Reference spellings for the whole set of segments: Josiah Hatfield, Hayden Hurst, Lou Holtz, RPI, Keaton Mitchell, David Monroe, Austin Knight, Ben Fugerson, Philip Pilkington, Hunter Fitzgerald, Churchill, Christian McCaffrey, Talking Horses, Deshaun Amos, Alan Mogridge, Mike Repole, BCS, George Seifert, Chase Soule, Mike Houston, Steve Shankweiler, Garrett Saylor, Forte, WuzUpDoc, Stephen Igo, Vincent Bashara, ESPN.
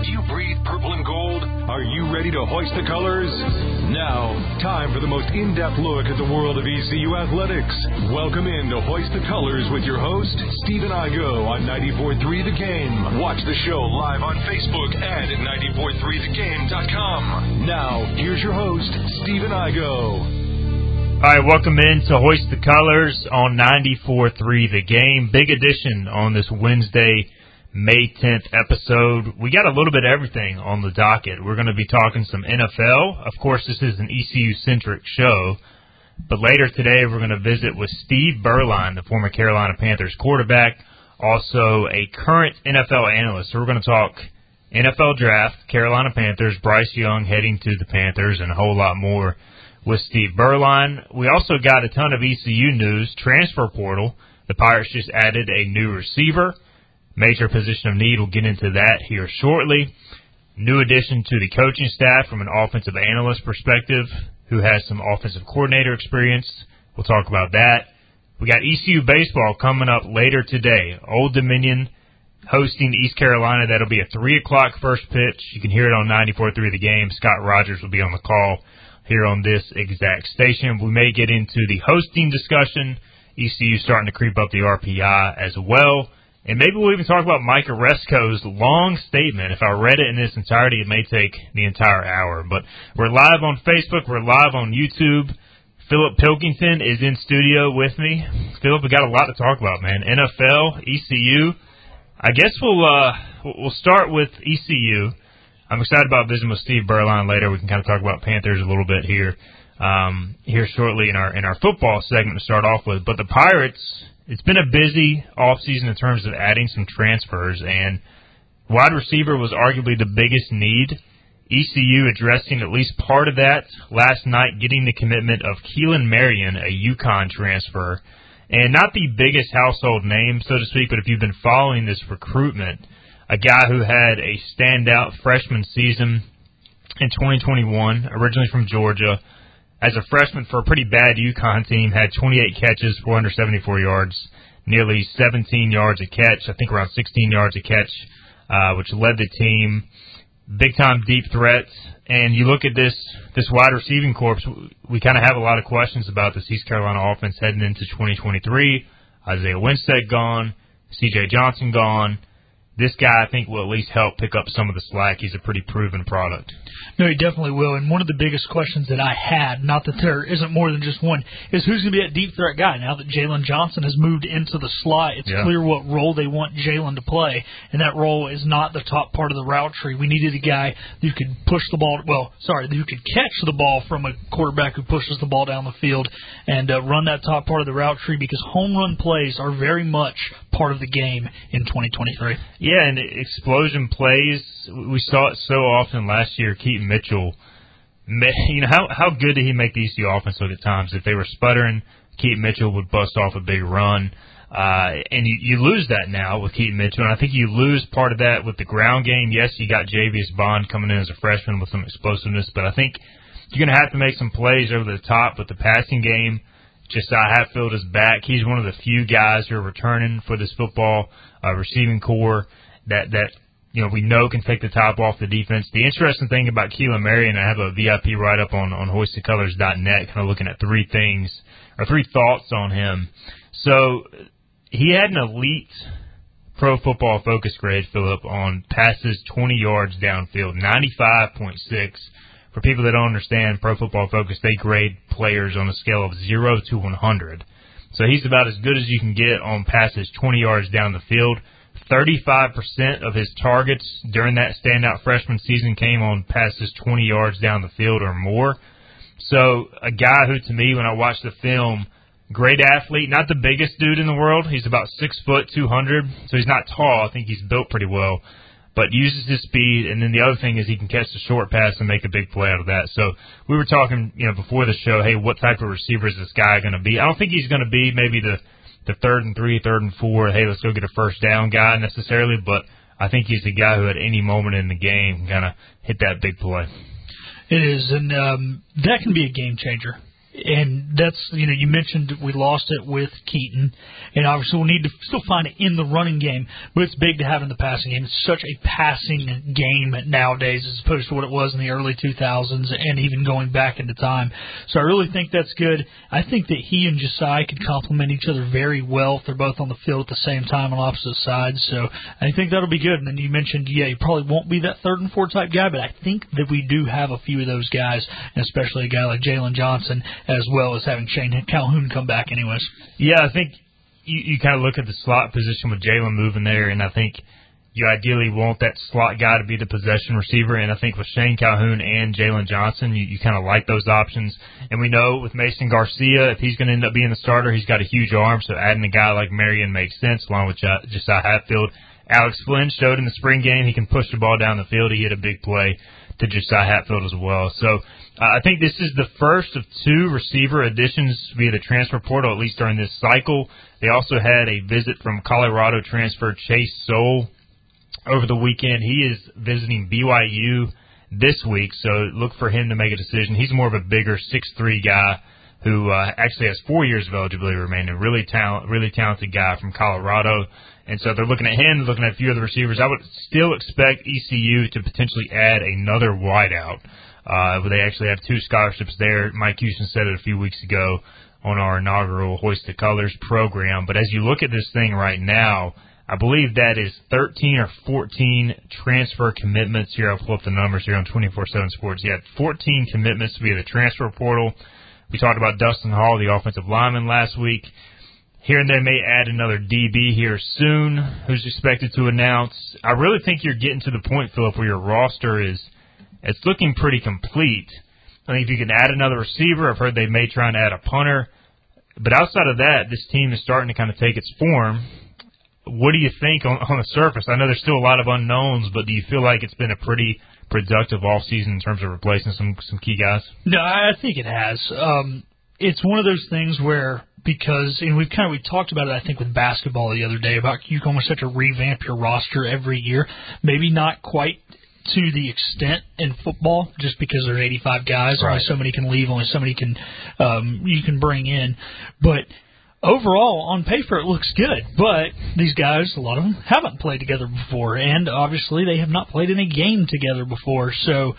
Do you breathe purple and gold? Are you ready to hoist the colors? Now, time for the most in-depth look at the world of ECU athletics. Welcome in to Hoist the Colors with your host, Steve Igo on 94.3 The Game. Watch the show live on Facebook and at 94.3thegame.com. Now, here's your host, Steve Igo. All right, welcome in to Hoist the Colors on 94.3 The Game. Big edition on this Wednesday, May 10th episode. We got a little bit of everything on the docket. We're going to be talking some NFL. Of course, this is an ECU-centric show. But later today, we're going to visit with Steve Beuerlein, the former Carolina Panthers quarterback, also a current NFL analyst. So we're going to talk NFL draft, Carolina Panthers, Bryce Young heading to the Panthers, and a whole lot more with Steve Beuerlein. We also got a ton of ECU news. Transfer portal, the Pirates just added a new receiver. Major position of need. We'll get into that here shortly. New addition to the coaching staff from an offensive analyst perspective who has some offensive coordinator experience. We'll talk about that. We got ECU baseball coming up later today. Old Dominion hosting East Carolina. That'll be a 3 o'clock first pitch. You can hear it on 94.3 The Game. Scott Rogers will be on the call here on this exact station. We may get into the hosting discussion. ECU starting to creep up the RPI as well. And maybe we'll even talk about Mike Aresco's long statement. If I read it in its entirety, it may take the entire hour. But we're live on Facebook. We're live on YouTube. Philip Pilkington is in studio with me. Philip, we got a lot to talk about, man. NFL, ECU. I guess we'll start with ECU. I'm excited about visiting with Steve Beuerlein later. We can kind of talk about Panthers a little bit here, here shortly in our football segment to start off with. But the Pirates, it's been a busy offseason in terms of adding some transfers, and wide receiver was arguably the biggest need. ECU addressing at least part of that last night, getting the commitment of Keelan Marion, a UConn transfer, and not the biggest household name, so to speak, but if you've been following this recruitment, a guy who had a standout freshman season in 2021, originally from Georgia. As a freshman for a pretty bad UConn team, had 28 catches, 474 yards, nearly 17 yards a catch, I think around 16 yards a catch, which led the team. Big-time deep threats. And you look at this wide receiving corps, we kind of have a lot of questions about this East Carolina offense heading into 2023. Isaiah Winstead gone, CJ Johnson gone. This guy, I think, will at least help pick up some of the slack. He's a pretty proven product. No, he definitely will. And one of the biggest questions that I had, not that there isn't more than just one, is who's going to be that deep threat guy? Now that Jalen Johnson has moved into the slot, it's clear what role they want Jalen to play, and that role is not the top part of the route tree. We needed a guy who could push the ball, who could catch the ball from a quarterback who pushes the ball down the field and run that top part of the route tree, because home run plays are very much part of the game in 2023. Yeah, and explosion plays, we saw it so often last year. Keaton Mitchell, how good did he make the ECU offense look at times? If they were sputtering, Keaton Mitchell would bust off a big run. And you lose that now with Keaton Mitchell, and I think you lose part of that with the ground game. Yes, you got Javius Bond coming in as a freshman with some explosiveness, but I think you're going to have to make some plays over the top with the passing game. Josiah Hatfield is back. He's one of the few guys who are returning for this football receiving corps that we know can take the top off the defense. The interesting thing about Keelan Marion, I have a VIP write-up on hoistthecolors.net kind of looking at three thoughts on him. So he had an elite Pro Football Focus grade, Philip, on passes 20 yards downfield, 95.6. For people that don't understand Pro Football Focus, they grade players on a scale of 0 to 100. So he's about as good as you can get on passes 20 yards down the field. 35% of his targets during that standout freshman season came on passes 20 yards down the field or more. So a guy who, to me, when I watched the film, great athlete, not the biggest dude in the world. He's about 6 foot 200, so he's not tall. I think he's built pretty well, but uses his speed, and then the other thing is he can catch the short pass and make a big play out of that. So we were talking, before the show, hey, what type of receiver is this guy going to be? I don't think he's going to be maybe the 3rd and 3, 3rd and 4, hey, let's go get a first down guy necessarily, but I think he's the guy who at any moment in the game can kind of hit that big play. It is, and that can be a game changer. And that's, you know, you mentioned we lost it with Keaton, and obviously we'll need to still find it in the running game, but it's big to have in the passing game. It's such a passing game nowadays as opposed to what it was in the early 2000s and even going back into time. So I really think that's good. I think that he and Josiah could complement each other very well if they're both on the field at the same time on opposite sides. So I think that'll be good. And then you mentioned, yeah, he probably won't be that 3rd and 4 type guy, but I think that we do have a few of those guys, and especially a guy like Jalen Johnson, as well as having Shane Calhoun come back anyways. Yeah, I think you kind of look at the slot position with Jalen moving there, and I think you ideally want that slot guy to be the possession receiver. And I think with Shane Calhoun and Jalen Johnson, you kind of like those options. And we know with Mason Garcia, if he's going to end up being the starter, he's got a huge arm, so adding a guy like Marion makes sense, along with Josiah Hatfield. Alex Flynn showed in the spring game he can push the ball down the field. He hit a big play to Josiah Hatfield as well. So I think this is the first of 2 receiver additions via the transfer portal, at least during this cycle. They also had a visit from Colorado transfer Chase Soule over the weekend. He is visiting BYU this week, so look for him to make a decision. He's more of a bigger 6'3 guy who actually has 4 years of eligibility remaining. Really talented guy from Colorado. And so they're looking at him, looking at a few other receivers. I would still expect ECU to potentially add another wideout. They actually have 2 scholarships there. Mike Houston said it a few weeks ago on our inaugural Hoist the Colors program. But as you look at this thing right now, I believe that is 13 or 14 transfer commitments here. I'll pull up the numbers here on 24/7 Sports. You had 14 commitments via the transfer portal. We talked about Dustin Hall, the offensive lineman, last week. Here and there may add another DB here soon, who's expected to announce. I really think you're getting to the point, Philip, where your roster it's looking pretty complete. I think if you can add another receiver, I've heard they may try and add a punter. But outside of that, this team is starting to kind of take its form. What do you think on the surface? I know there's still a lot of unknowns, but do you feel like it's been a pretty productive offseason in terms of replacing some key guys? No, I think it has. It's one of those things where, because, and we talked about it, I think, with basketball the other day, about you almost have to revamp your roster every year. Maybe not quite to the extent in football, just because there's 85 guys, right. Only so many can leave, only so many can you can bring in. But overall, on paper, it looks good, but these guys, a lot of them, haven't played together before, and obviously they have not played in a game together before, so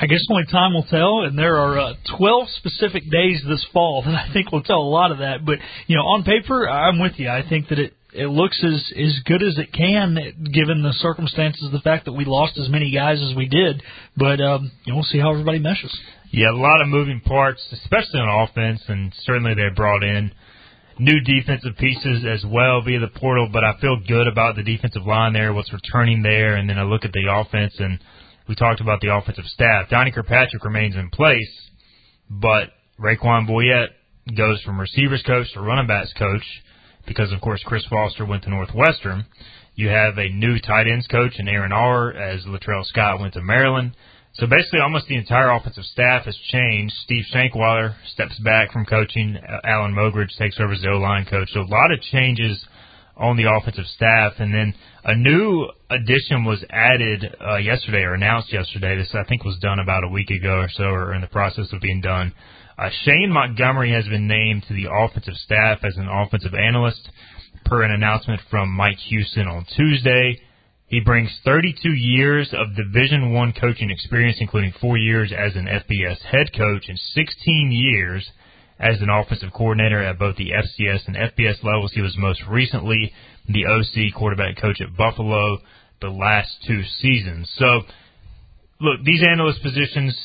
I guess only time will tell, and there are 12 specific days this fall that I think will tell a lot of that. But, you know, on paper, I'm with you. I think that it looks as good as it can, given the circumstances, the fact that we lost as many guys as we did. But you know, we'll see how everybody meshes. Yeah, a lot of moving parts, especially on offense, and certainly they brought in new defensive pieces as well via the portal. But I feel good about the defensive line there, what's returning there, and then I look at the offense and we talked about the offensive staff. Donnie Kirkpatrick remains in place, but Raekwon Boyette goes from receivers coach to running backs coach because, of course, Chris Foster went to Northwestern. You have a new tight ends coach in Aaron Orr as Latrell Scott went to Maryland. So basically almost the entire offensive staff has changed. Steve Shankweiler steps back from coaching. Alan Mogridge takes over as the O-line coach. So a lot of changes on the offensive staff, and then a new addition was added yesterday, or announced yesterday. This, I think, was done about a week ago or so, or in the process of being done. Shane Montgomery has been named to the offensive staff as an offensive analyst per an announcement from Mike Houston on Tuesday. He brings 32 years of Division I coaching experience, including 4 years as an FBS head coach and 16 years as an offensive coordinator at both the FCS and FBS levels. He was most recently the OC quarterback coach at Buffalo the last 2 seasons. So, look, these analyst positions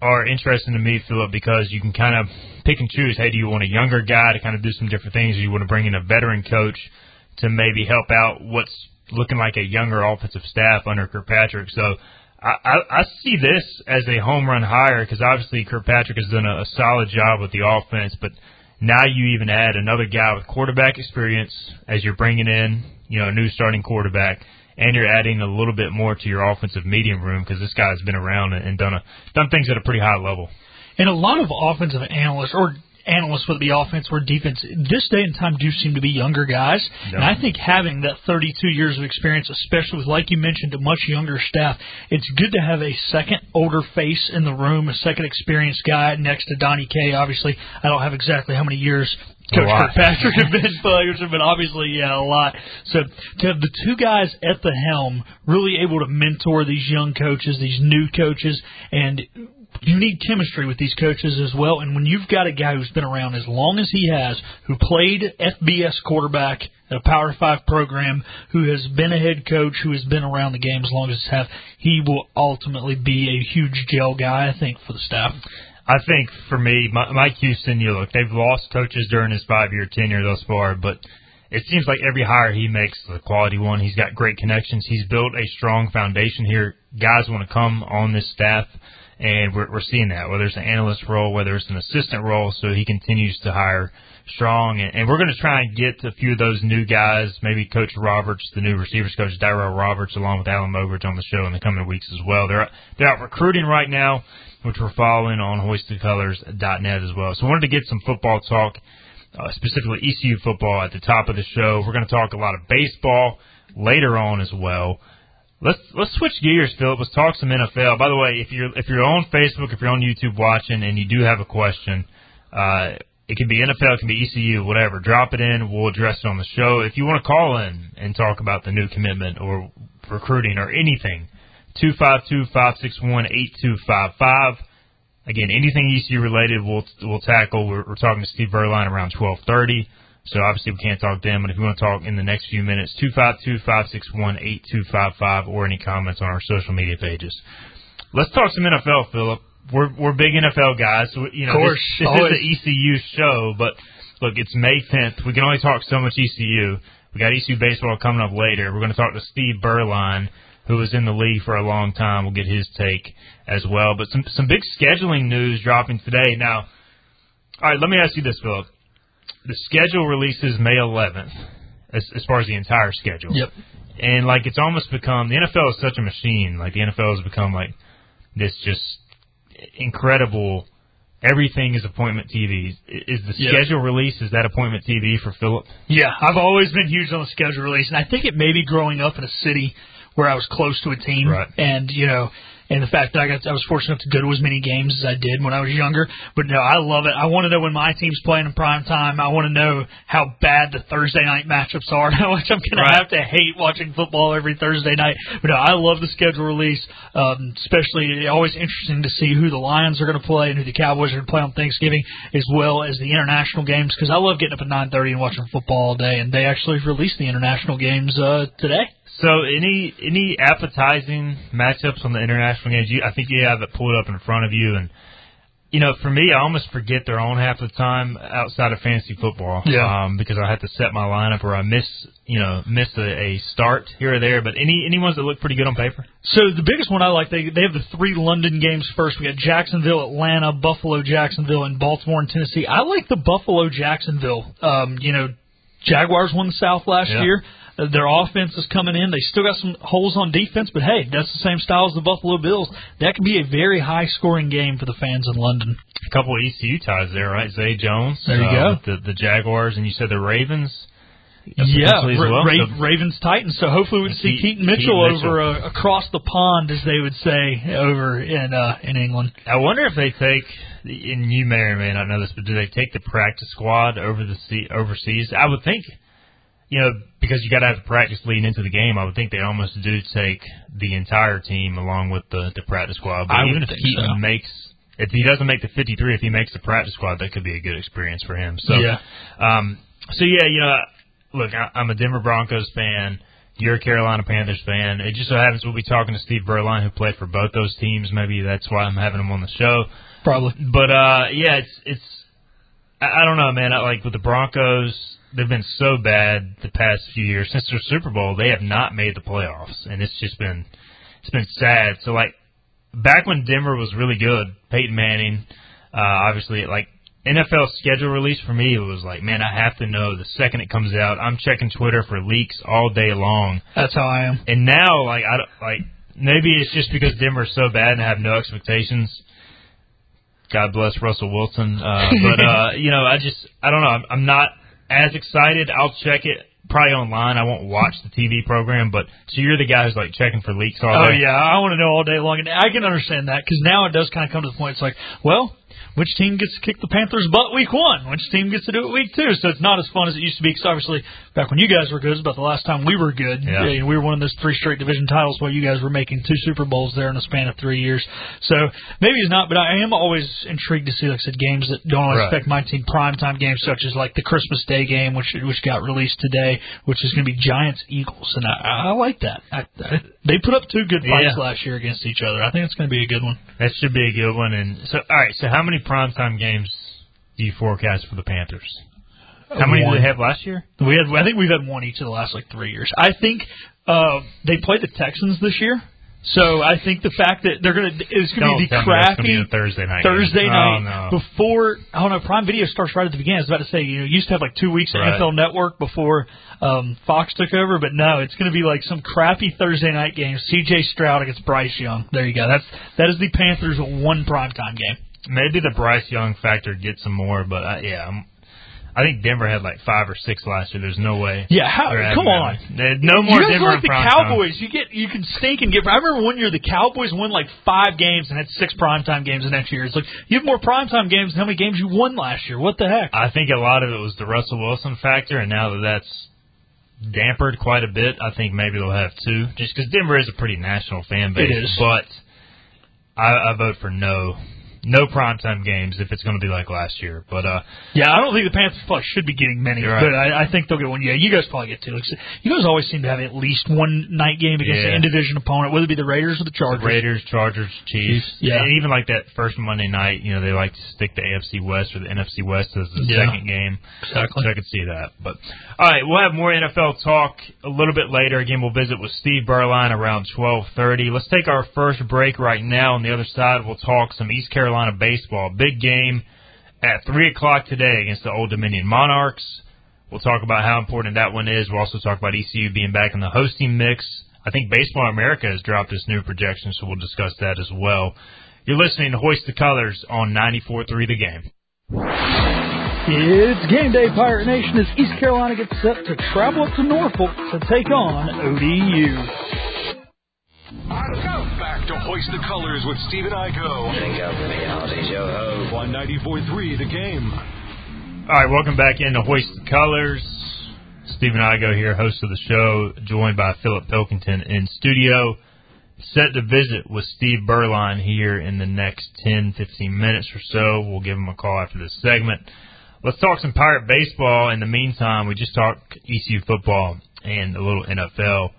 are interesting to me, Philip, because you can kind of pick and choose. Hey, do you want a younger guy to kind of do some different things? Or you want to bring in a veteran coach to maybe help out what's looking like a younger offensive staff under Kirkpatrick? So I see this as a home run hire because obviously Kirkpatrick has done a solid job with the offense, but now you even add another guy with quarterback experience as you're bringing in, you know, a new starting quarterback, and you're adding a little bit more to your offensive medium room because this guy's been around and done things at a pretty high level. And a lot of offensive analysts or analysts, whether it be offense or defense, this day and time do seem to be younger guys. No. And I think having that 32 years of experience, especially with, like you mentioned, a much younger staff, it's good to have a second older face in the room, a second experienced guy next to Donnie K. Obviously, I don't have exactly how many years Coach Kirkpatrick and Ben Fugerson, but obviously, yeah, a lot. So to have the two guys at the helm really able to mentor these young coaches, these new coaches, and you need chemistry with these coaches as well. And when you've got a guy who's been around as long as he has, who played FBS quarterback at a Power 5 program, who has been a head coach, who has been around the game as long as he has, he will ultimately be a huge gel guy, I think, for the staff. I think, for me, Mike Houston, you look, they've lost coaches during his 5-year tenure thus far, but it seems like every hire he makes is a quality one. He's got great connections. He's built a strong foundation here. Guys want to come on this staff. And we're seeing that, whether it's an analyst role, whether it's an assistant role, so he continues to hire strong. And we're going to try and get a few of those new guys, maybe Coach Roberts, the new receivers coach, Darrell Roberts, along with Alan Mogridge on the show in the coming weeks as well. They're out recruiting right now, which we're following on hoistthecolors.net as well. So I wanted to get some football talk, specifically ECU football, at the top of the show. We're going to talk a lot of baseball later on as well. Let's switch gears, Philip. Let's talk some NFL. By the way, if you're on Facebook, if you're on YouTube watching, and you do have a question, it can be NFL, it can be ECU, whatever. Drop it in. We'll address it on the show. If you want to call in and talk about the new commitment or recruiting or anything, 252-561-8255. Again, anything ECU related, we'll tackle. We're talking to Steve Beuerlein around 12:30. So, obviously, we can't talk then, but if you want to talk in the next few minutes, 252-561-8255 or any comments on our social media pages. Let's talk some NFL, Philip. We're big NFL guys. So, you know, of course. This is an ECU show, but, look, it's May 10th. We can only talk so much ECU. We got ECU baseball coming up later. We're going to talk to Steve Beuerlein, who was in the league for a long time. We'll get his take as well. But some big scheduling news dropping today. Now, all right, let me ask you this, Philip. The schedule releases May 11th, as far as the entire schedule. Yep. And, like, it's almost become – the NFL is such a machine. Like, the NFL has become, like, this just incredible – everything is appointment TV. Is the schedule release, is that appointment TV for Philip? Yeah, I've always been huge on the schedule release. And I think it may be growing up in a city where I was close to a team. Right. And, you know – and the fact that I was fortunate enough to go to as many games as I did when I was younger. But, no, I love it. I want to know when my team's playing in prime time. I want to know how bad the Thursday night matchups are, how much I'm going to have to hate watching football every Thursday night. But, no, I love the schedule release, especially always interesting to see who the Lions are going to play and who the Cowboys are going to play on Thanksgiving, as well as the international games, because I love getting up at 9:30 and watching football all day. And they actually released the international games today. So any appetizing matchups on the international games? I think you have it pulled up in front of you. And, you know, for me, I almost forget they're on half the time outside of fantasy football. Yeah. Because I have to set my lineup or I miss a start here or there. But any ones that look pretty good on paper? So the biggest one I like, they have the three London games first. We got Jacksonville, Atlanta, Buffalo, Jacksonville, and Baltimore and Tennessee. I like the Buffalo-Jacksonville. Jaguars won the South last year. Their offense is coming in. They still got some holes on defense, but, hey, that's the same style as the Buffalo Bills. That could be a very high-scoring game for the fans in London. A couple of ECU ties there, right? Zay Jones. There you go. The Jaguars, and you said the Ravens. Ravens-Titans. So hopefully we'd see Keaton Mitchell over across the pond, as they would say, over in England. I wonder if they take – and you may or may not know this, but do they take the practice squad overseas? I would think – you know, because you got to have the practice leading into the game, I would think they almost do take the entire team along with the practice squad. But if he doesn't make the 53, if he makes the practice squad, that could be a good experience for him. So, look, I'm a Denver Broncos fan. You're a Carolina Panthers fan. It just so happens we'll be talking to Steve Beuerlein, who played for both those teams. Maybe that's why I'm having him on the show. Probably. But, it's I don't know, man. Like with the Broncos, they've been so bad the past few years. Since their Super Bowl, they have not made the playoffs, and it's just been sad. So, like, back when Denver was really good, Peyton Manning, obviously, like, NFL schedule release for me, it was like, man, I have to know the second it comes out. I'm checking Twitter for leaks all day long. That's how I am. And now, like, maybe it's just because Denver's so bad and I have no expectations. God bless Russell Wilson. I don't know. I'm not as excited. I'll check it probably online. I won't watch the TV program, but so you're the guy who's like checking for leaks all day. Oh yeah, I want to know all day long, and I can understand that because now it does kind of come to the point. It's like, well, which team gets to kick the Panthers' butt week one? Which team gets to do it week two? So it's not as fun as it used to be, because obviously back when you guys were good, it was about the last time we were good. Yeah. And we were winning those three straight division titles while you guys were making two Super Bowls there in a span of 3 years. So maybe it's not, but I am always intrigued to see, like I said, games that don't always affect my team, primetime games, such as like the Christmas Day game, which got released today, which is going to be Giants-Eagles. And I like that. They put up two good fights last year against each other. I think it's going to be a good one. That should be a good one. And so, all right, so how many primetime games do you forecast for the Panthers? How many did they have last year? I think we've had one each of the last, 3 years. I think they played the Texans this year, so I think the fact that it's going to be the crappy Thursday night before, I don't know, Prime Video starts right at the beginning. I was about to say, you used to have 2 weeks at NFL Network before Fox took over, but no, it's going to be some crappy Thursday night game. C.J. Stroud against Bryce Young. There you go. That is the Panthers' one primetime game. Maybe the Bryce Young factor gets some more, but I think Denver had 5 or 6 last year. There's no way. Yeah, come on. No more Denver. You guys are the Cowboys. Time. You can stink and get. I remember one year the Cowboys won 5 games and had 6 primetime games the next year. It's you have more primetime games than how many games you won last year. What the heck? I think a lot of it was the Russell Wilson factor, and now that's dampered quite a bit, I think maybe they'll have 2, just because Denver is a pretty national fan base. It is. But I vote for no. No primetime games if it's going to be like last year. But I don't think the Panthers probably should be getting many, but I think they'll get one. Yeah, you guys probably get 2. You guys always seem to have at least one night game against an in-division opponent, whether it be the Raiders or the Chargers. The Raiders, Chargers, Chiefs. Yeah. And even that first Monday night, they like to stick the AFC West or the NFC West as the second game. Exactly. So I could see that. But all right, we'll have more NFL talk a little bit later. Again, we'll visit with Steve Beuerlein around 12:30. Let's take our first break right now. On the other side, we'll talk some East Carolina baseball. Big game at 3 o'clock today against the Old Dominion Monarchs. We'll talk about how important that one is. We'll also talk about ECU being back in the hosting mix. I think Baseball America has dropped its new projection, so we'll discuss that as well. You're listening to Hoist the Colors on 94.3 The Game. It's game day, Pirate Nation, as East Carolina gets set to travel up to Norfolk to take on ODU. Back to Hoist the Colors with Steve and Ico. Drink up for the holidays, yo ho. 194.3 The Game. All right, welcome back into Hoist the Colors. Steve and Ico here, host of the show, joined by Philip Pilkington in studio. Set to visit with Steve Beuerlein here in the next 10, 15 minutes or so. We'll give him a call after this segment. Let's talk some Pirate baseball. In the meantime, we just talked ECU football and a little NFL.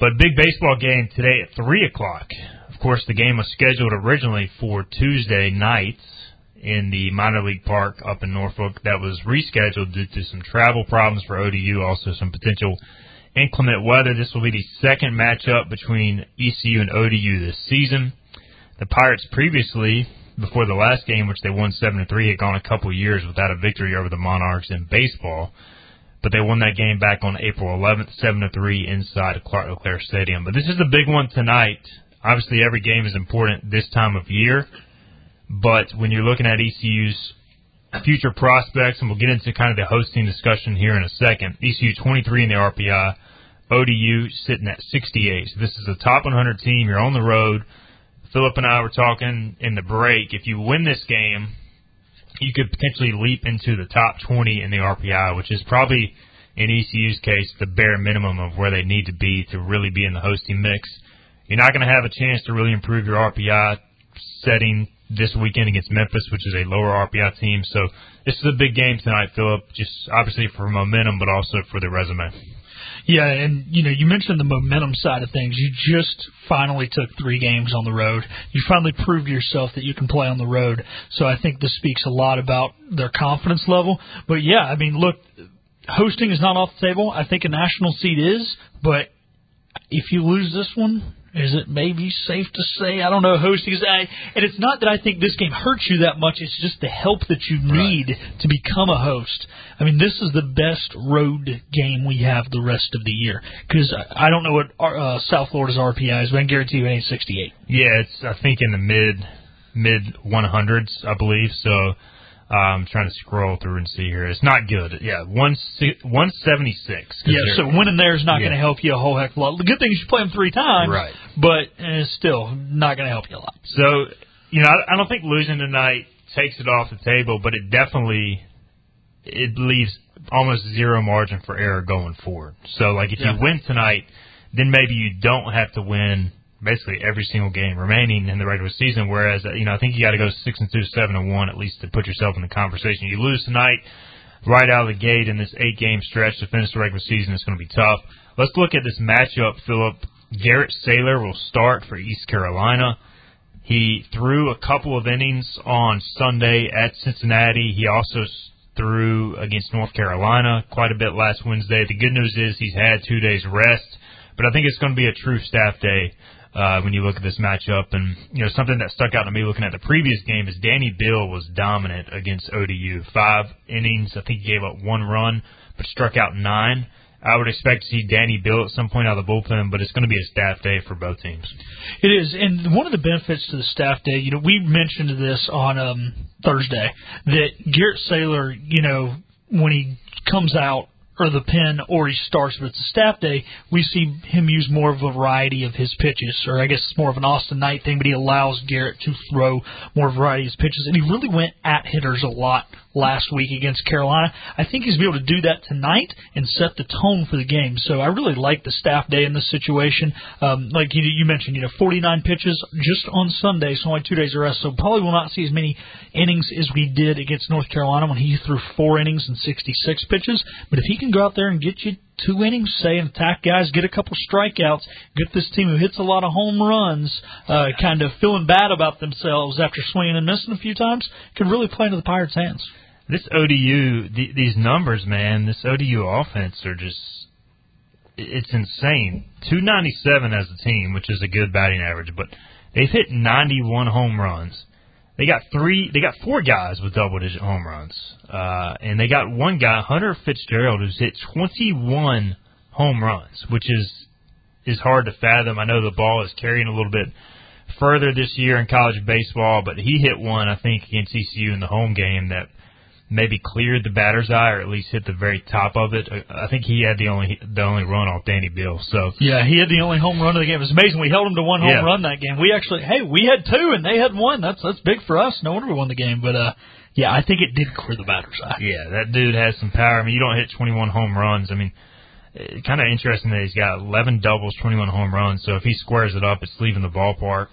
But big baseball game today at 3 o'clock. Of course, the game was scheduled originally for Tuesday night in the minor league park up in Norfolk. That was rescheduled due to some travel problems for ODU, also some potential inclement weather. This will be the second matchup between ECU and ODU this season. The Pirates previously, before the last game, which they won 7-3, had gone a couple years without a victory over the Monarchs in baseball. But they won that game back on April 11th, 7-3 inside of Clark O'Clair Stadium. But this is the big one tonight. Obviously, every game is important this time of year. But when you're looking at ECU's future prospects, and we'll get into kind of the hosting discussion here in a second, ECU 23 in the RPI, ODU sitting at 68. So this is a top 100 team. You're on the road. Philip and I were talking in the break. If you win this game, you could potentially leap into the top 20 in the RPI, which is probably, in ECU's case, the bare minimum of where they need to be to really be in the hosting mix. You're not going to have a chance to really improve your RPI setting this weekend against Memphis, which is a lower RPI team. So this is a big game tonight, Philip, just obviously for momentum but also for the resume. Yeah, and, you mentioned the momentum side of things. You just finally took 3 games on the road. You finally proved to yourself that you can play on the road. So I think this speaks a lot about their confidence level. But, yeah, I mean, look, hosting is not off the table. I think a national seed is. But if you lose this one, is it maybe safe to say, I don't know, hosting is – and it's not that I think this game hurts you that much. It's just the help that you need to become a host. I mean, this is the best road game we have the rest of the year, because I don't know what South Florida's RPI is, but I can guarantee you it ain't 68. Yeah, it's I think in the mid mid-100s, I believe. So I'm trying to scroll through and see here. It's not good. Yeah, 176. Yeah, so winning there is not going to help you a whole heck of a lot. The good thing is you play them three times, right? But still not going to help you a lot. So, you know, I don't think losing tonight takes it off the table, but it definitely leaves almost zero margin for error going forward. So, like, if you win tonight, then maybe you don't have to win basically every single game remaining in the regular season, whereas, you know, I think you got to go 6-2, 7-1 at least to put yourself in the conversation. You lose tonight right out of the gate in this 8-game stretch to finish the regular season. It's going to be tough. Let's look at this matchup, Philip. Garrett Saylor will start for East Carolina. He threw a couple of innings on Sunday at Cincinnati. He also threw against North Carolina quite a bit last Wednesday. The good news is he's had 2 days rest, but I think it's going to be a true staff day when you look at this matchup. And, you know, something that stuck out to me looking at the previous game is Danny Bill was dominant against ODU. 5 innings, I think he gave up 1 run, but struck out 9. I would expect to see Danny Bill at some point out of the bullpen, but it's going to be a staff day for both teams. It is, and one of the benefits to the staff day, you know, we mentioned this on Thursday, that Garrett Saylor, you know, when he comes out or the pen or he starts with the staff day, we see him use more of a variety of his pitches, or I guess it's more of an Austin Knight thing, but he allows Garrett to throw more variety of his pitches, and he really went at hitters a lot last week against Carolina. I think he's going to be able to do that tonight and set the tone for the game. So I really like the staff day in this situation. Like you mentioned, you know, 49 pitches just on Sunday, so only 2 days of rest. So probably will not see as many innings as we did against North Carolina when he threw 4 innings and 66 pitches. But if he can go out there and get you 2 innings, say, and attack guys, get a couple strikeouts, get this team who hits a lot of home runs kind of feeling bad about themselves after swinging and missing a few times, could really play into the Pirates' hands. This ODU, these numbers, man, this ODU offense are just, it's insane. 297 as a team, which is a good batting average, but they've hit 91 home runs. They got 4 guys with double-digit home runs, and they got 1 guy, Hunter Fitzgerald, who's hit 21 home runs, which is hard to fathom. I know the ball is carrying a little bit further this year in college baseball, but he hit one, I think, against ECU in the home game that maybe cleared the batter's eye, or at least hit the very top of it. I think he had the only run off Danny Bill. So yeah, he had the only home run of the game. It was amazing. We held him to 1 home run that game. We actually, hey, we had 2 and they had 1. That's big for us. No wonder we won the game. But yeah, I think it did clear the batter's eye. Yeah, that dude has some power. I mean, you don't hit 21 home runs. I mean, kind of interesting that he's got 11 doubles, 21 home runs. So if he squares it up, it's leaving the ballpark.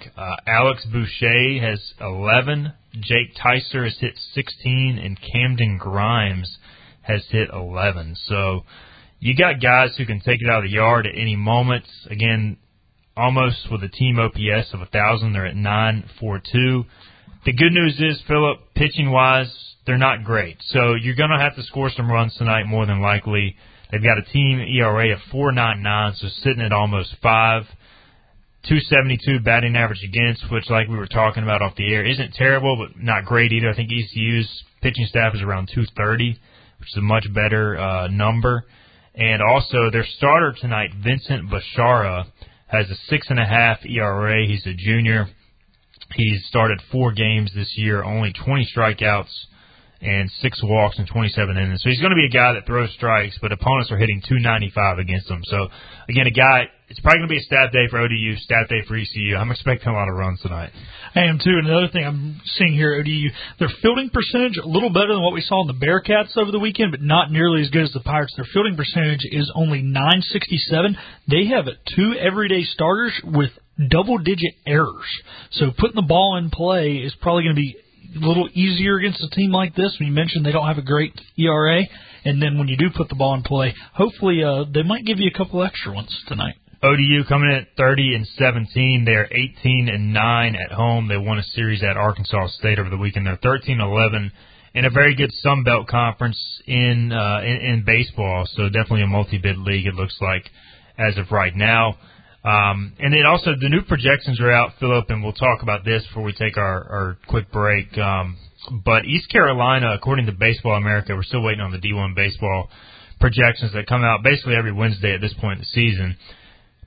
Alex Boucher has 11. Jake Tyser has hit 16, and Camden Grimes has hit 11. So you got guys who can take it out of the yard at any moment. Again, almost with a team OPS of 1,000. They're at 942. The good news is, Philip, pitching-wise, they're not great. So you're going to have to score some runs tonight more than likely. They've got a team ERA of 4.99, so sitting at almost 5. 272 batting average against, which, like we were talking about off the air, isn't terrible, but not great either. I think ECU's pitching staff is around 230, which is a much better number. And also, their starter tonight, Vincent Bashara, has a 6.5 ERA. He's a junior. He's started 4 games this year, only 20 strikeouts and 6 walks in 27 innings. So he's going to be a guy that throws strikes, but opponents are hitting 295 against him. So, again, a guy, it's probably going to be a staff day for ODU, staff day for ECU. I'm expecting a lot of runs tonight. I am, too. And another thing I'm seeing here at ODU, their fielding percentage, a little better than what we saw in the Bearcats over the weekend, but not nearly as good as the Pirates. Their fielding percentage is only .967. They have 2 everyday starters with double-digit errors. So putting the ball in play is probably going to be a little easier against a team like this. When you mentioned they don't have a great ERA, and then when you do put the ball in play, hopefully they might give you a couple extra ones tonight. ODU coming in at 30-17. They are 18-9 at home. They won a series at Arkansas State over the weekend. They're 13-11 in a very good Sun Belt conference in baseball. So definitely a multi-bid league, it looks like, as of right now. And then also the new projections are out, Philip, and we'll talk about this before we take our quick break. But East Carolina, according to Baseball America, we're still waiting on the D1 baseball projections that come out basically every Wednesday at this point in the season.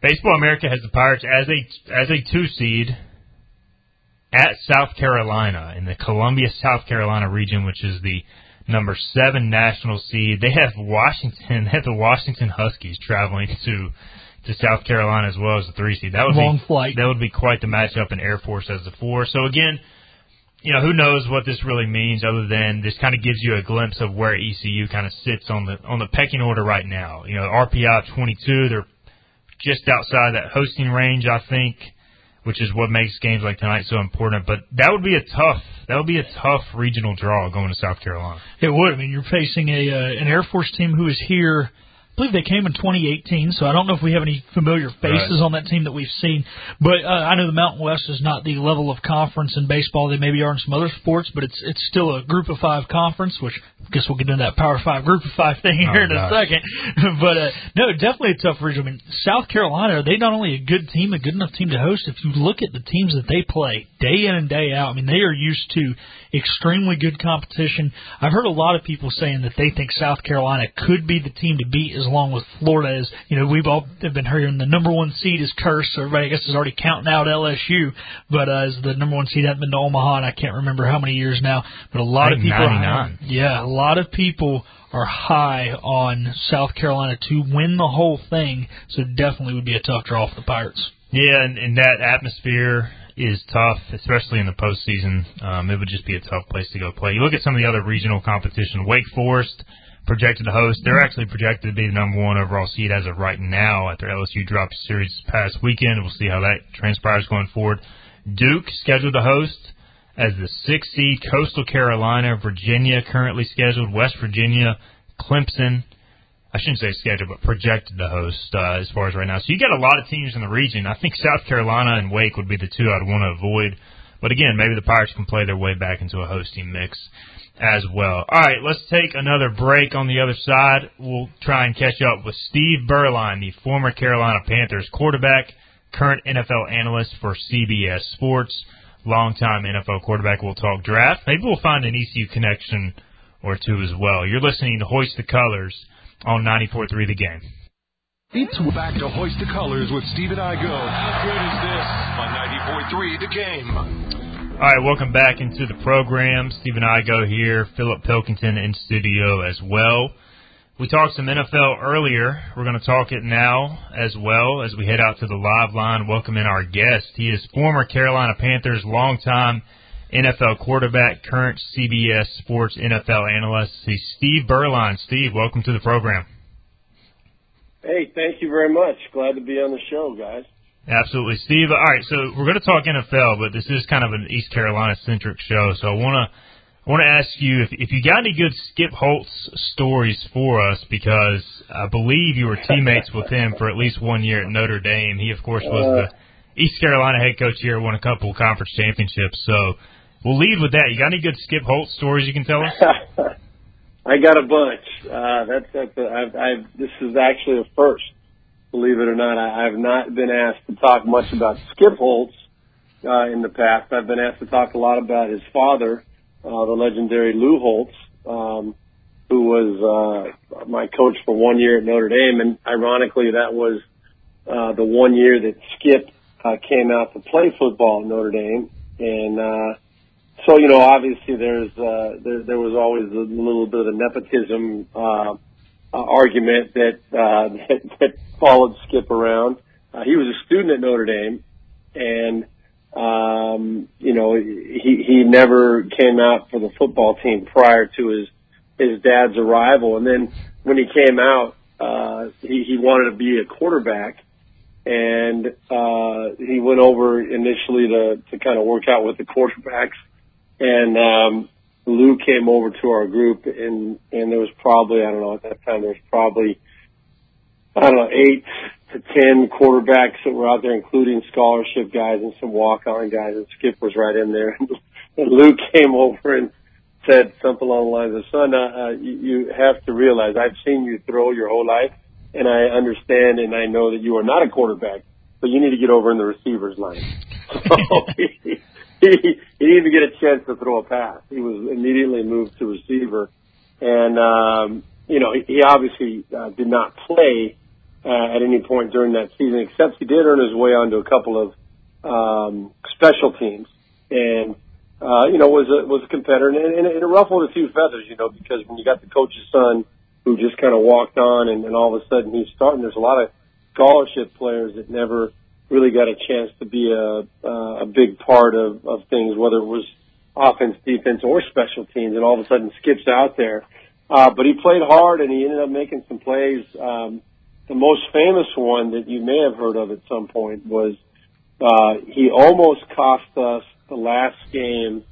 Baseball America has the Pirates as a 2 seed at South Carolina in the Columbia, South Carolina region, which is the number 7 national seed. They have Washington. They have the Washington Huskies traveling to South Carolina as well as the 3 seed. That would long be flight. That would be quite the matchup, in Air Force as the 4. So again, you know, who knows what this really means other than this kind of gives you a glimpse of where ECU kind of sits on the pecking order right now. You know, RPI 22, they're just outside that hosting range, I think, which is what makes games like tonight so important. But that would be a tough regional draw going to South Carolina. It would. I mean, you're facing an Air Force team who is here. I believe they came in 2018, so I don't know if we have any familiar faces on that team that we've seen. But I know the Mountain West is not the level of conference in baseball they maybe are in some other sports, but it's still a Group of 5 conference, which I guess we'll get into that Power 5 Group of 5 thing here in a second. But, no, definitely a tough region. I mean, South Carolina, they're not only a good enough team to host. If you look at the teams that they play day in and day out, I mean, they are used to extremely good competition. I've heard a lot of people saying that they think South Carolina could be the team to beat along with Florida. Is, you know, we've all been hearing the number 1 seed is cursed. Everybody, I guess, is already counting out LSU, but as the number 1 seed hasn't been to Omaha, and I can't remember how many years now, but a lot of people are high on South Carolina to win the whole thing, so definitely would be a tough draw for the Pirates. Yeah, and that atmosphere is tough, especially in the postseason. It would just be a tough place to go play. You look at some of the other regional competition, Wake Forest, projected to host. They're actually projected to be the number 1 overall seed as of right now after LSU dropped series this past weekend. We'll see how that transpires going forward. Duke scheduled to host as the 6th seed. Coastal Carolina, Virginia currently scheduled. West Virginia, Clemson. I shouldn't say scheduled, but projected to host as far as right now. So you got a lot of teams in the region. I think South Carolina and Wake would be the 2 I'd want to avoid. But again, maybe the Pirates can play their way back into a hosting mix as well. All right, let's take another break. On the other side, we'll try and catch up with Steve Beuerlein, the former Carolina Panthers quarterback, current NFL analyst for CBS Sports, longtime NFL quarterback. We'll talk draft. Maybe we'll find an ECU connection or 2 as well. You're listening to Hoist the Colors on 94.3 The Game. It's back to Hoist the Colors with Steve and I Go. How good is this on 94.3 The Game? All right, welcome back into the program. Steve and I Go here. Philip Pilkington in studio as well. We talked some NFL earlier. We're going to talk it now as well as we head out to the live line. Welcome in our guest. He is former Carolina Panthers, longtime NFL quarterback, current CBS Sports NFL analyst. He's Steve Beuerlein. Steve, welcome to the program. Hey, thank you very much. Glad to be on the show, guys. Absolutely, Steve. All right, so we're going to talk NFL, but this is kind of an East Carolina-centric show. So I want to ask you if you got any good Skip Holtz stories for us, because I believe you were teammates with him for at least 1 year at Notre Dame. He, of course, was the East Carolina head coach here, won a couple of conference championships. So we'll lead with that. You got any good Skip Holtz stories you can tell us? I got a bunch. This is actually a first. Believe it or not, I've not been asked to talk much about Skip Holtz in the past. I've been asked to talk a lot about his father, the legendary Lou Holtz, who was my coach for 1 year at Notre Dame. And ironically, that was the 1 year that Skip came out to play football at Notre Dame. And so, you know, obviously there was always a little bit of a nepotism argument that followed Skip around. He was a student at Notre Dame, and you know, he never came out for the football team prior to his dad's arrival. And then when he came out, he wanted to be a quarterback, and he went over initially to kind of work out with the quarterbacks, and Lou came over to our group, and there was probably, I don't know, at that time there was probably, I don't know, 8 to 10 quarterbacks that were out there, including scholarship guys and some walk-on guys, and Skip was right in there. And Lou came over and said something along the lines of, "Son, you have to realize I've seen you throw your whole life, and I understand and I know that you are not a quarterback, but you need to get over in the receiver's line." So he didn't even get a chance to throw a pass. He was immediately moved to receiver. And, you know, he obviously did not play at any point during that season, except he did earn his way onto a couple of special teams. and was a competitor, and it ruffled a few feathers, because when you got the coach's son who just kind of walked on, and all of a sudden he's starting, there's a lot of scholarship players that never really got a chance to be a big part of things, whether it was offense, defense, or special teams, and all of a sudden Skip's out there. But he played hard, and he ended up making some plays. The most famous one that you may have heard of at some point was he almost cost us the last game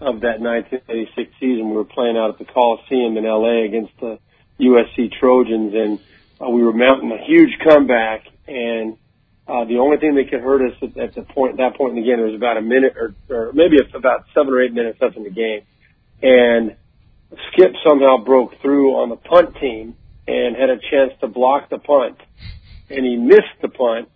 of that 1986 season. We were playing out at the Coliseum in L.A. against the USC Trojans, and we were mounting a huge comeback, and the only thing that could hurt us at that point in the game, there was about a minute or maybe about 7 or 8 minutes left in the game, and Skip somehow broke through on the punt team and had a chance to block the punt, and he missed the punt,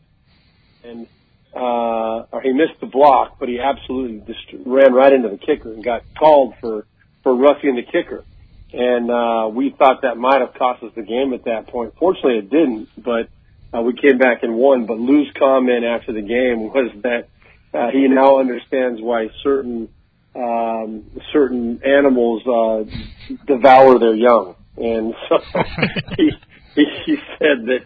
and or he missed the block, but he absolutely just ran right into the kicker and got called for roughing the kicker, and we thought that might have cost us the game at that point. Fortunately, it didn't, but we came back and won. But Lou's comment after the game was that he now understands why certain animals devour their young, and so he said that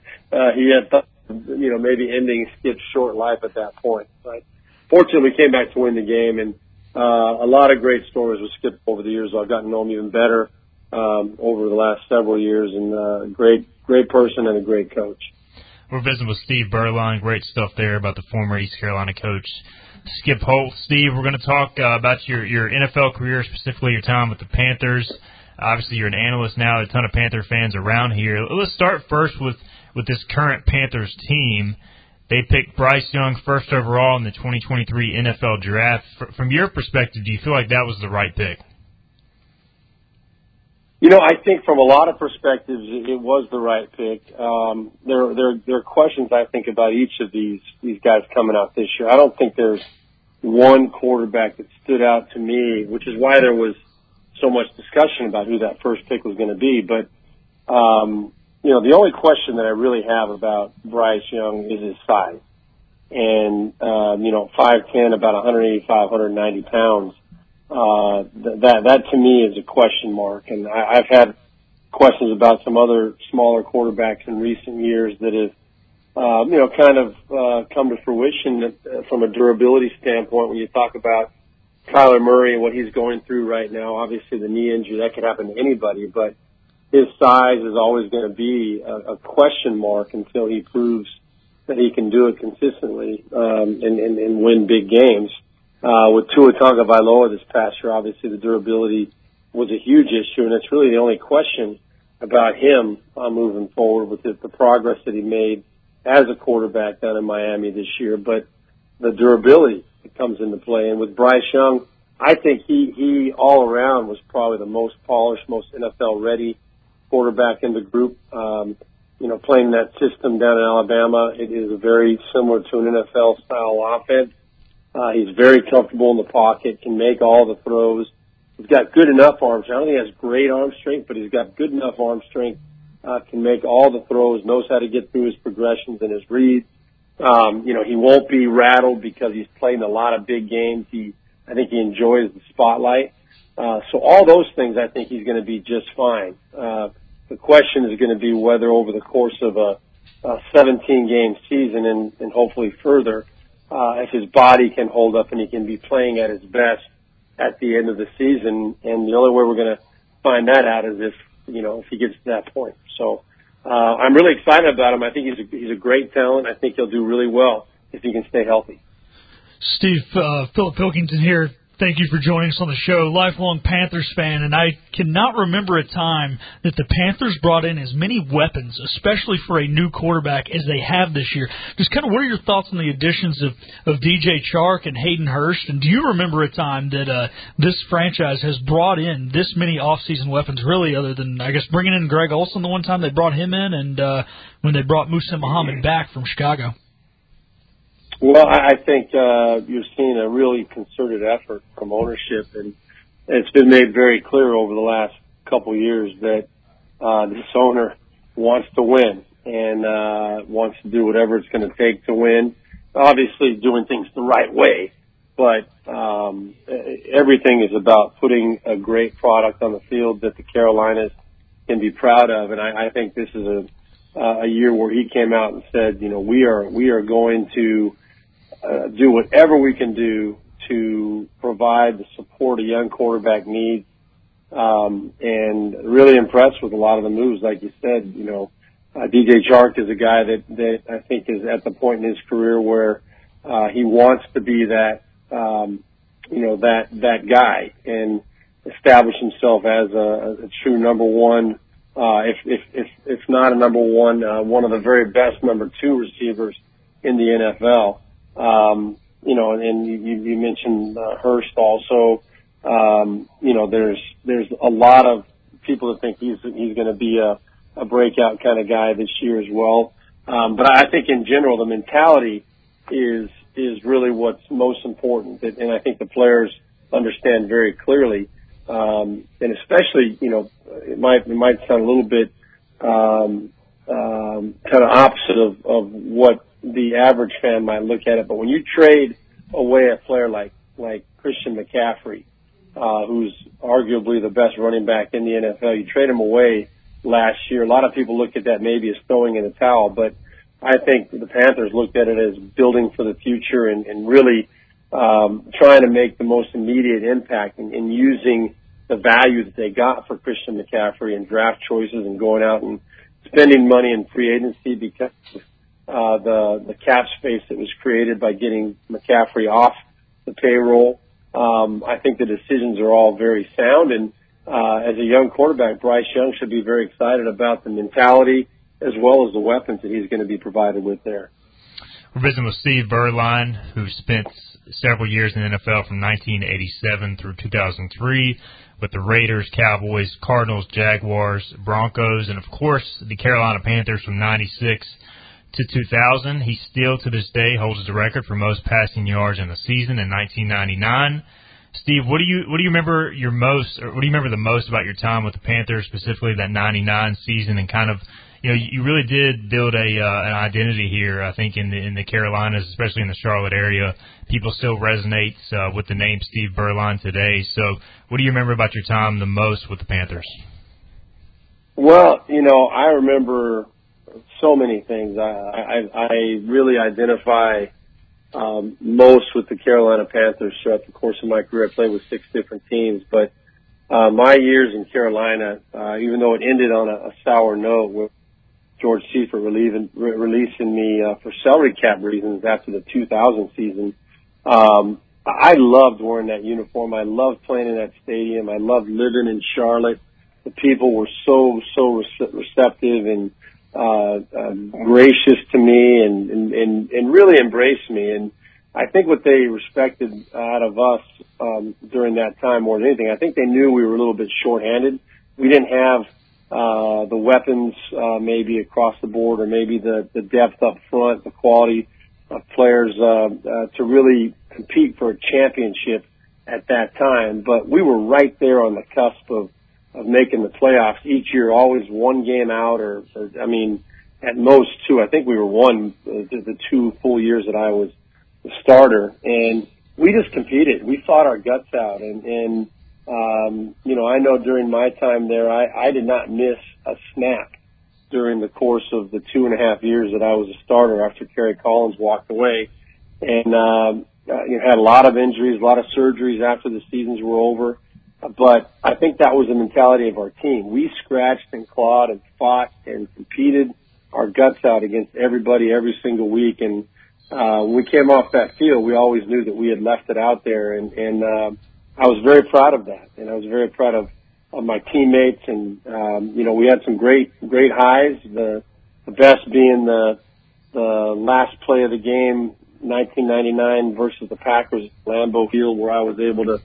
he had thought, maybe ending Skip's short life at that point. But fortunately, we came back to win the game, and a lot of great stories with Skip over the years. I've gotten to know him even better over the last several years, and great person and a great coach. We're visiting with Steve Beuerlein. Great stuff there about the former East Carolina coach Skip Holtz. Steve, we're going to talk about your NFL career, specifically your time with the Panthers. Obviously, you're an analyst now. A ton of Panther fans around here. Let's start first with this current Panthers team. They picked Bryce Young first overall in the 2023 NFL Draft. From your perspective, do you feel like that was the right pick? I think from a lot of perspectives, it was the right pick. There are questions I think about each of these guys coming out this year. I don't think there's one quarterback that stood out to me, which is why there was so much discussion about who that first pick was going to be. But, the only question that I really have about Bryce Young is his size. And, 5'10", about 185, 190 pounds. That to me is a question mark, and I've had questions about some other smaller quarterbacks in recent years that have, come to fruition from a durability standpoint. When you talk about Kyler Murray and what he's going through right now, obviously the knee injury, that could happen to anybody, but his size is always going to be a question mark until he proves that he can do it consistently, and win big games. With Tua Tagovailoa this past year, obviously the durability was a huge issue, and it's really the only question about him moving forward with the progress that he made as a quarterback down in Miami this year. But the durability that comes into play, and with Bryce Young, I think he all around was probably the most polished, most NFL-ready quarterback in the group. Playing that system down in Alabama, it is very similar to an NFL-style offense. He's very comfortable in the pocket, can make all the throws. He's got good enough arm strength. I don't think he has great arm strength, but he's got good enough arm strength, can make all the throws, knows how to get through his progressions and his reads. He won't be rattled because he's played in a lot of big games. I think he enjoys the spotlight. So all those things, I think he's going to be just fine. The question is going to be whether over the course of a 17-game season and hopefully further, if his body can hold up and he can be playing at his best at the end of the season. And the only way we're going to find that out is if he gets to that point. So, I'm really excited about him. I think he's a great talent. I think he'll do really well if he can stay healthy. Steve, Philip Pilkington here. Thank you for joining us on the show. Lifelong Panthers fan, and I cannot remember a time that the Panthers brought in as many weapons, especially for a new quarterback, as they have this year. Just kind of what are your thoughts on the additions of DJ Chark and Hayden Hurst? And do you remember a time that this franchise has brought in this many offseason weapons, really, other than, I guess, bringing in Greg Olsen the one time they brought him in and when they brought Musa Muhammad back from Chicago? Well, I think you're seeing a really concerted effort from ownership, and it's been made very clear over the last couple of years that this owner wants to win and wants to do whatever it's going to take to win, obviously doing things the right way. But everything is about putting a great product on the field that the Carolinas can be proud of. And I think this is a year where he came out and said, you know, we are going to do whatever we can do to provide the support a young quarterback needs. And really impressed with a lot of the moves, like you said. You know, DJ Chark is a guy that I think is at the point in his career where he wants to be that, that guy and establish himself as a true number one, if not a number one, one of the very best number two receivers in the NFL. And you mentioned Hurst also. There's a lot of people that think he's going to be a breakout kind of guy this year as well. But I think in general, the mentality is really what's most important. And I think the players understand very clearly. And especially, it might sound a little bit, kind of opposite of what the average fan might look at it. But when you trade away a player like Christian McCaffrey, who's arguably the best running back in the NFL. You trade him away last year. A lot of people look at that maybe as throwing in the towel, but I think the Panthers looked at it as building for the future and really trying to make the most immediate impact in using the value that they got for Christian McCaffrey and draft choices and going out and spending money in free agency because the cap space that was created by getting McCaffrey off the payroll. I think the decisions are all very sound, and as a young quarterback, Bryce Young should be very excited about the mentality as well as the weapons that he's going to be provided with there. We're visiting with Steve Beuerlein, who spent several years in the NFL from 1987 through 2003 with the Raiders, Cowboys, Cardinals, Jaguars, Broncos, and, of course, the Carolina Panthers from 1996 to 2000. He still to this day holds the record for most passing yards in a season in 1999. Steve, what do you remember your most, or what do you remember the most about your time with the Panthers, specifically that 99 season, and kind of, you really did build an identity here. I think in the Carolinas, especially in the Charlotte area, people still resonate with the name Steve Beuerlein today. So, what do you remember about your time the most with the Panthers? Well, I remember so many things. I really identify most with the Carolina Panthers throughout the course of my career. I played with 6 different teams, but my years in Carolina, even though it ended on a sour note with George Seifert releasing me for salary cap reasons after the 2000 season, I loved wearing that uniform. I loved playing in that stadium. I loved living in Charlotte. The people were so receptive and gracious to me and really embraced me. And I think what they respected out of us, during that time more than anything, I think they knew we were a little bit shorthanded. We didn't have, the weapons, maybe across the board, or maybe the depth up front, the quality of players, to really compete for a championship at that time. But we were right there on the cusp of making the playoffs each year, always one game out, or at most 2. I think we were one the 2 full years that I was the starter, and we just competed. We fought our guts out, and I know during my time there, I did not miss a snap during the course of the 2.5 years that I was a starter after Kerry Collins walked away, and had a lot of injuries, a lot of surgeries after the seasons were over. But I think that was the mentality of our team. We scratched and clawed and fought and competed our guts out against everybody every single week. And when we came off that field, we always knew that we had left it out there. And I was very proud of that. And I was very proud of my teammates. And we had some great highs. The best being the last play of the game, 1999 versus the Packers, Lambeau Field, where I was able to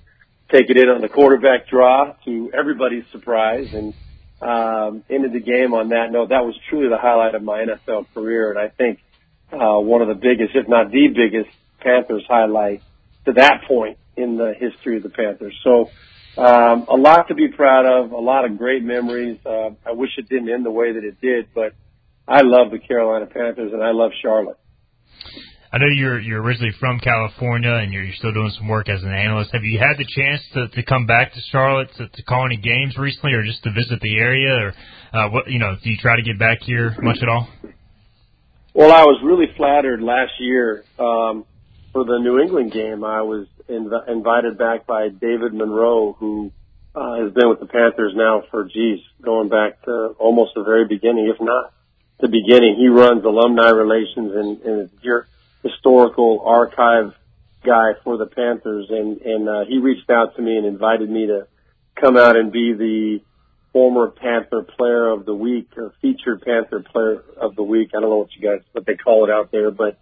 take it in on the quarterback draw to everybody's surprise, and ended the game on that note. That was truly the highlight of my NFL career, and I think one of the biggest, if not the biggest, Panthers highlight to that point in the history of the Panthers. So a lot to be proud of, a lot of great memories. I wish it didn't end the way that it did, but I love the Carolina Panthers, and I love Charlotte. I know you're originally from California and you're still doing some work as an analyst. Have you had the chance to come back to Charlotte to call any games recently, or just to visit the area, or what, you know, do you try to get back here much at all? Well, I was really flattered last year for the New England game. I was invited back by David Monroe, who has been with the Panthers now for, going back to almost the very beginning, if not the beginning. He runs alumni relations and your historical archive guy for the Panthers, and he reached out to me and invited me to come out and be the former Panther Player of the Week, or featured Panther Player of the Week. I don't know what they call it out there, but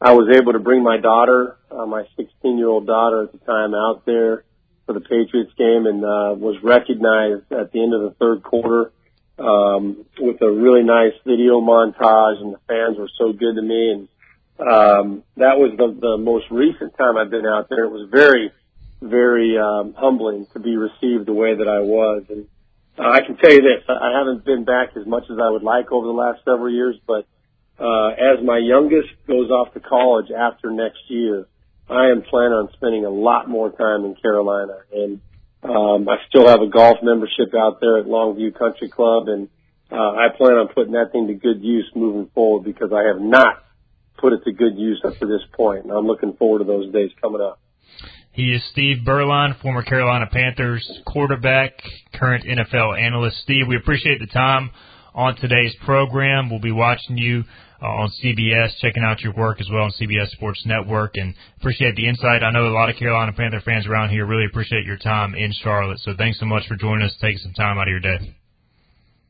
I was able to bring my daughter, my 16-year-old daughter at the time, out there for the Patriots game, and was recognized at the end of the third quarter with a really nice video montage, and the fans were so good to me. And that was the most recent time I've been out there. It was very, very humbling to be received the way that I was. And I can tell you this, I haven't been back as much as I would like over the last several years, but as my youngest goes off to college after next year, I am planning on spending a lot more time in Carolina. And I still have a golf membership out there at Longview Country Club, and I plan on putting that thing to good use moving forward, because I have not put it to good use up to this point, and I'm looking forward to those days coming up. He is Steve Beuerlein, former Carolina Panthers quarterback, current NFL analyst. Steve, we appreciate the time on today's program. We'll be watching you on CBS, checking out your work as well on CBS Sports Network, and appreciate the insight. I know a lot of Carolina Panther fans around here really appreciate your time in Charlotte, so thanks so much for joining us, taking some time out of your day.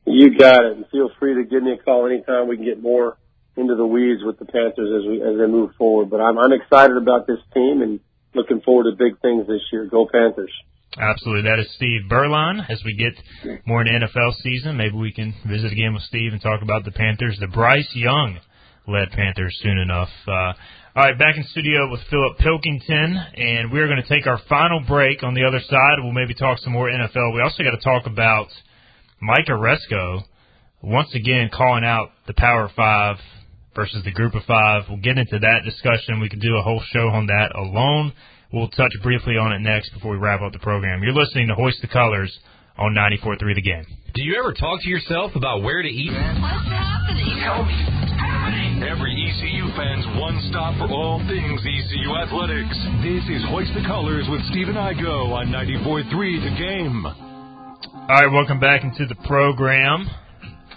You got it, and feel free to give me a call anytime. We can get more into the weeds with the Panthers as they move forward. But I'm excited about this team and looking forward to big things this year. Go Panthers. Absolutely. That is Steve Beuerlein. As we get more into NFL season, maybe we can visit again with Steve and talk about the Panthers, the Bryce Young-led Panthers, soon enough. All right, back in studio with Philip Pilkington, and we're going to take our final break. On the other side, we'll maybe talk some more NFL. We also got to talk about Mike Aresco, once again calling out the Power 5 versus the Group of 5. We'll get into that discussion. We could do a whole show on that alone. We'll touch briefly on it next before we wrap up the program. You're listening to Hoist the Colors on 94.3 The Game. Do you ever talk to yourself about where to eat? What's happening? Help me. Every ECU fan's one stop for all things ECU athletics. This is Hoist the Colors with Steve and Igo on 94.3 The Game. All right, welcome back into the program.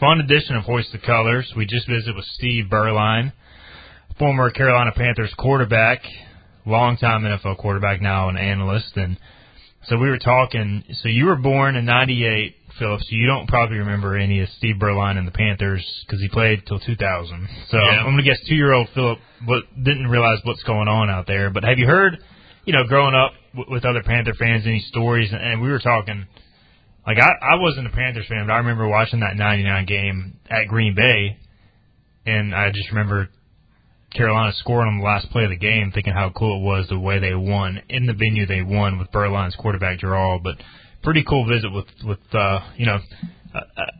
Fun edition of Hoist the Colors. We just visited with Steve Beuerlein, former Carolina Panthers quarterback, long-time NFL quarterback, now an analyst. And so we were talking. So you were born in 98, Philip, so you don't probably remember any of Steve Beuerlein and the Panthers because he played till 2000. So yeah. I'm going to guess 2-year-old Philip didn't realize what's going on out there. But have you heard, you know, growing up with other Panther fans, any stories? And we were talking, like, I wasn't a Panthers fan, but I remember watching that 99 game at Green Bay, and I just remember Carolina scored on the last play of the game, thinking how cool it was the way they won, in the venue they won, with Beuerlein's quarterback draw. But pretty cool visit with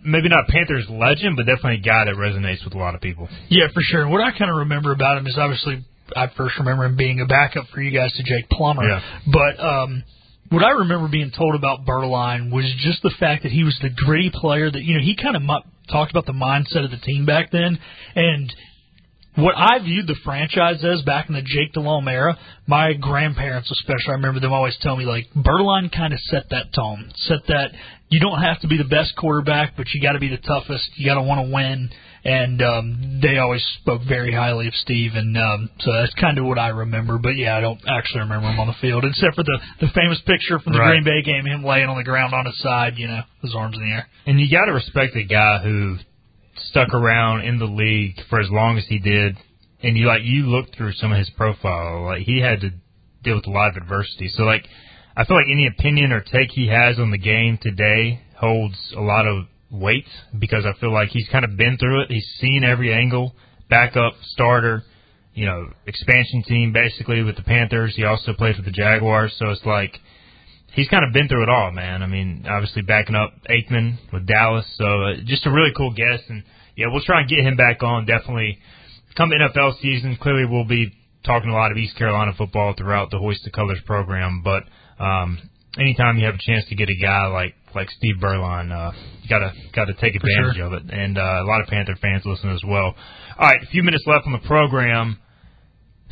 maybe not Panthers legend, but definitely a guy that resonates with a lot of people. Yeah, for sure. What I kind of remember about him is, obviously, I first remember him being a backup for you guys to Jake Plummer. Yeah. But what I remember being told about Beuerlein was just the fact that he was the gritty player that, you know, he kind of talked about the mindset of the team back then. And what I viewed the franchise as back in the Jake DeLome era, my grandparents especially, I remember them always telling me, like, Beuerlein kind of set that tone, set that you don't have to be the best quarterback, but you got to be the toughest, you got to want to win. And they always spoke very highly of Steve, and so that's kind of what I remember. But, yeah, I don't actually remember him on the field, except for the famous picture from the Green Bay game, him laying on the ground on his side, you know, his arms in the air. And you got to respect the guy who stuck around in the league for as long as he did, and you looked through some of his profile. Like, he had to deal with a lot of adversity. So, like, I feel like any opinion or take he has on the game today holds a lot of weight, because I feel like he's kind of been through it. He's seen every angle, backup, starter, you know, expansion team basically with the Panthers. He also played for the Jaguars, so it's like he's kind of been through it all, man. I mean, obviously backing up Aikman with Dallas, so just a really cool guest. And, yeah, we'll try and get him back on, definitely. Come NFL season, clearly we'll be talking a lot of East Carolina football throughout the Hoist the Colors program, but anytime you have a chance to get a guy like Steve Beuerlein, you gotta take advantage of it. And a lot of Panther fans listen as well. All right, a few minutes left on the program.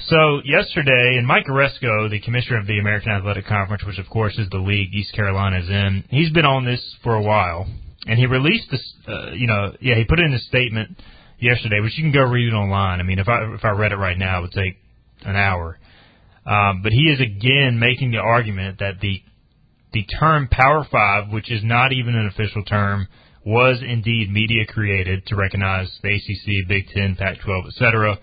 So yesterday, and Mike Aresco, the commissioner of the American Athletic Conference, which of course is the league East Carolina is in, he's been on this for a while, and he released this. He put in a statement yesterday, which you can go read it online. I mean, if I read it right now, it would take an hour. But he is again making the argument that the term Power Five, which is not even an official term, was indeed media created to recognize the ACC, Big Ten, Pac-12, etc.,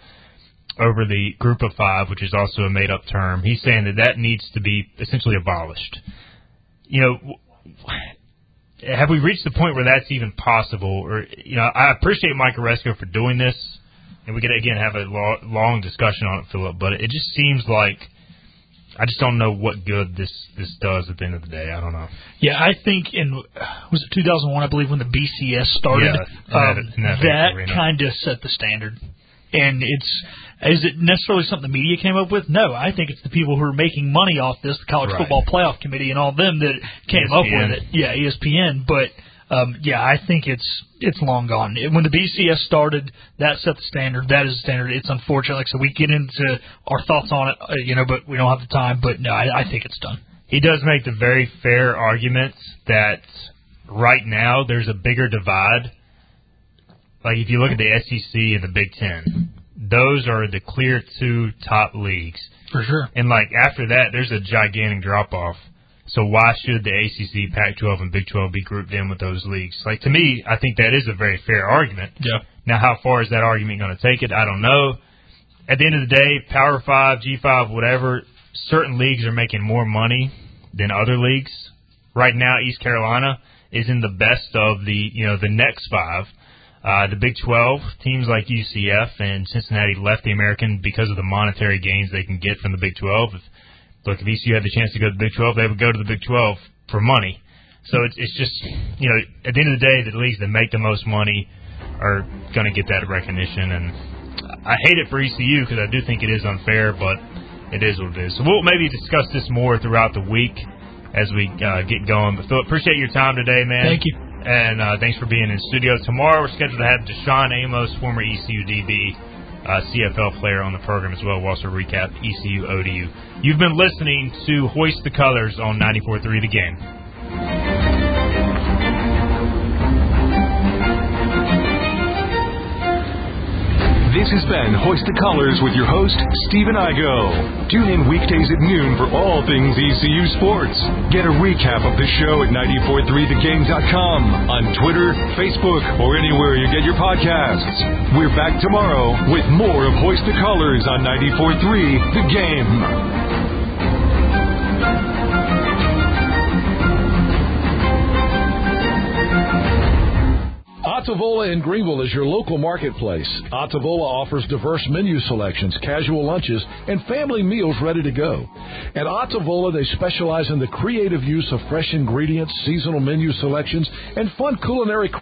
over the Group of Five, which is also a made-up term. He's saying that needs to be essentially abolished. You know, have we reached the point where that's even possible? Or, you know, I appreciate Mike Aresco for doing this, and we could, again, have a long discussion on it, Philip, but it just seems like I just don't know what good this does at the end of the day. I don't know. Yeah, I think was it 2001, I believe, when the BCS started? Yeah, that kind of set the standard. And is it necessarily something the media came up with? No, I think it's the people who are making money off this, the College Football Playoff Committee and all them that came up with it. Yeah, ESPN. But, I think it's long gone. When the BCS started, that set the standard. That is the standard. It's unfortunate. Like, so we get into our thoughts on it, but we don't have the time. But, no, I think it's done. He does make the very fair arguments that right now there's a bigger divide. Like, if you look at the SEC and the Big Ten, those are the clear two top leagues. For sure. And, after that, there's a gigantic drop-off. So why should the ACC, Pac-12, and Big 12 be grouped in with those leagues? To me, I think that is a very fair argument. Yeah. Now, how far is that argument going to take it? I don't know. At the end of the day, Power 5, G5, whatever, certain leagues are making more money than other leagues. Right now, East Carolina is in the best of the, the next five. The Big 12, teams like UCF and Cincinnati left the American because of the monetary gains they can get from the Big 12. If ECU had the chance to go to the Big 12, they would go to the Big 12 for money. So it's just, at the end of the day, the leagues that make the most money are going to get that recognition. And I hate it for ECU because I do think it is unfair, but it is what it is. So we'll maybe discuss this more throughout the week as we get going. But, Phil, appreciate your time today, man. Thank you. And thanks for being in studio. Tomorrow we're scheduled to have Deshaun Amos, former ECU DB, CFL player, on the program as well. We'll also recap ECU ODU. You've been listening to Hoist the Colors on 94.3 The Game. This has been Hoist the Colors with your host, Stephen Igo. Tune in weekdays at noon for all things ECU sports. Get a recap of the show at 943thegame.com, on Twitter, Facebook, or anywhere you get your podcasts. We're back tomorrow with more of Hoist the Colors on 94.3 The Game. Otavola in Greenville is your local marketplace. Otavola offers diverse menu selections, casual lunches, and family meals ready to go. At Otavola, they specialize in the creative use of fresh ingredients, seasonal menu selections, and fun culinary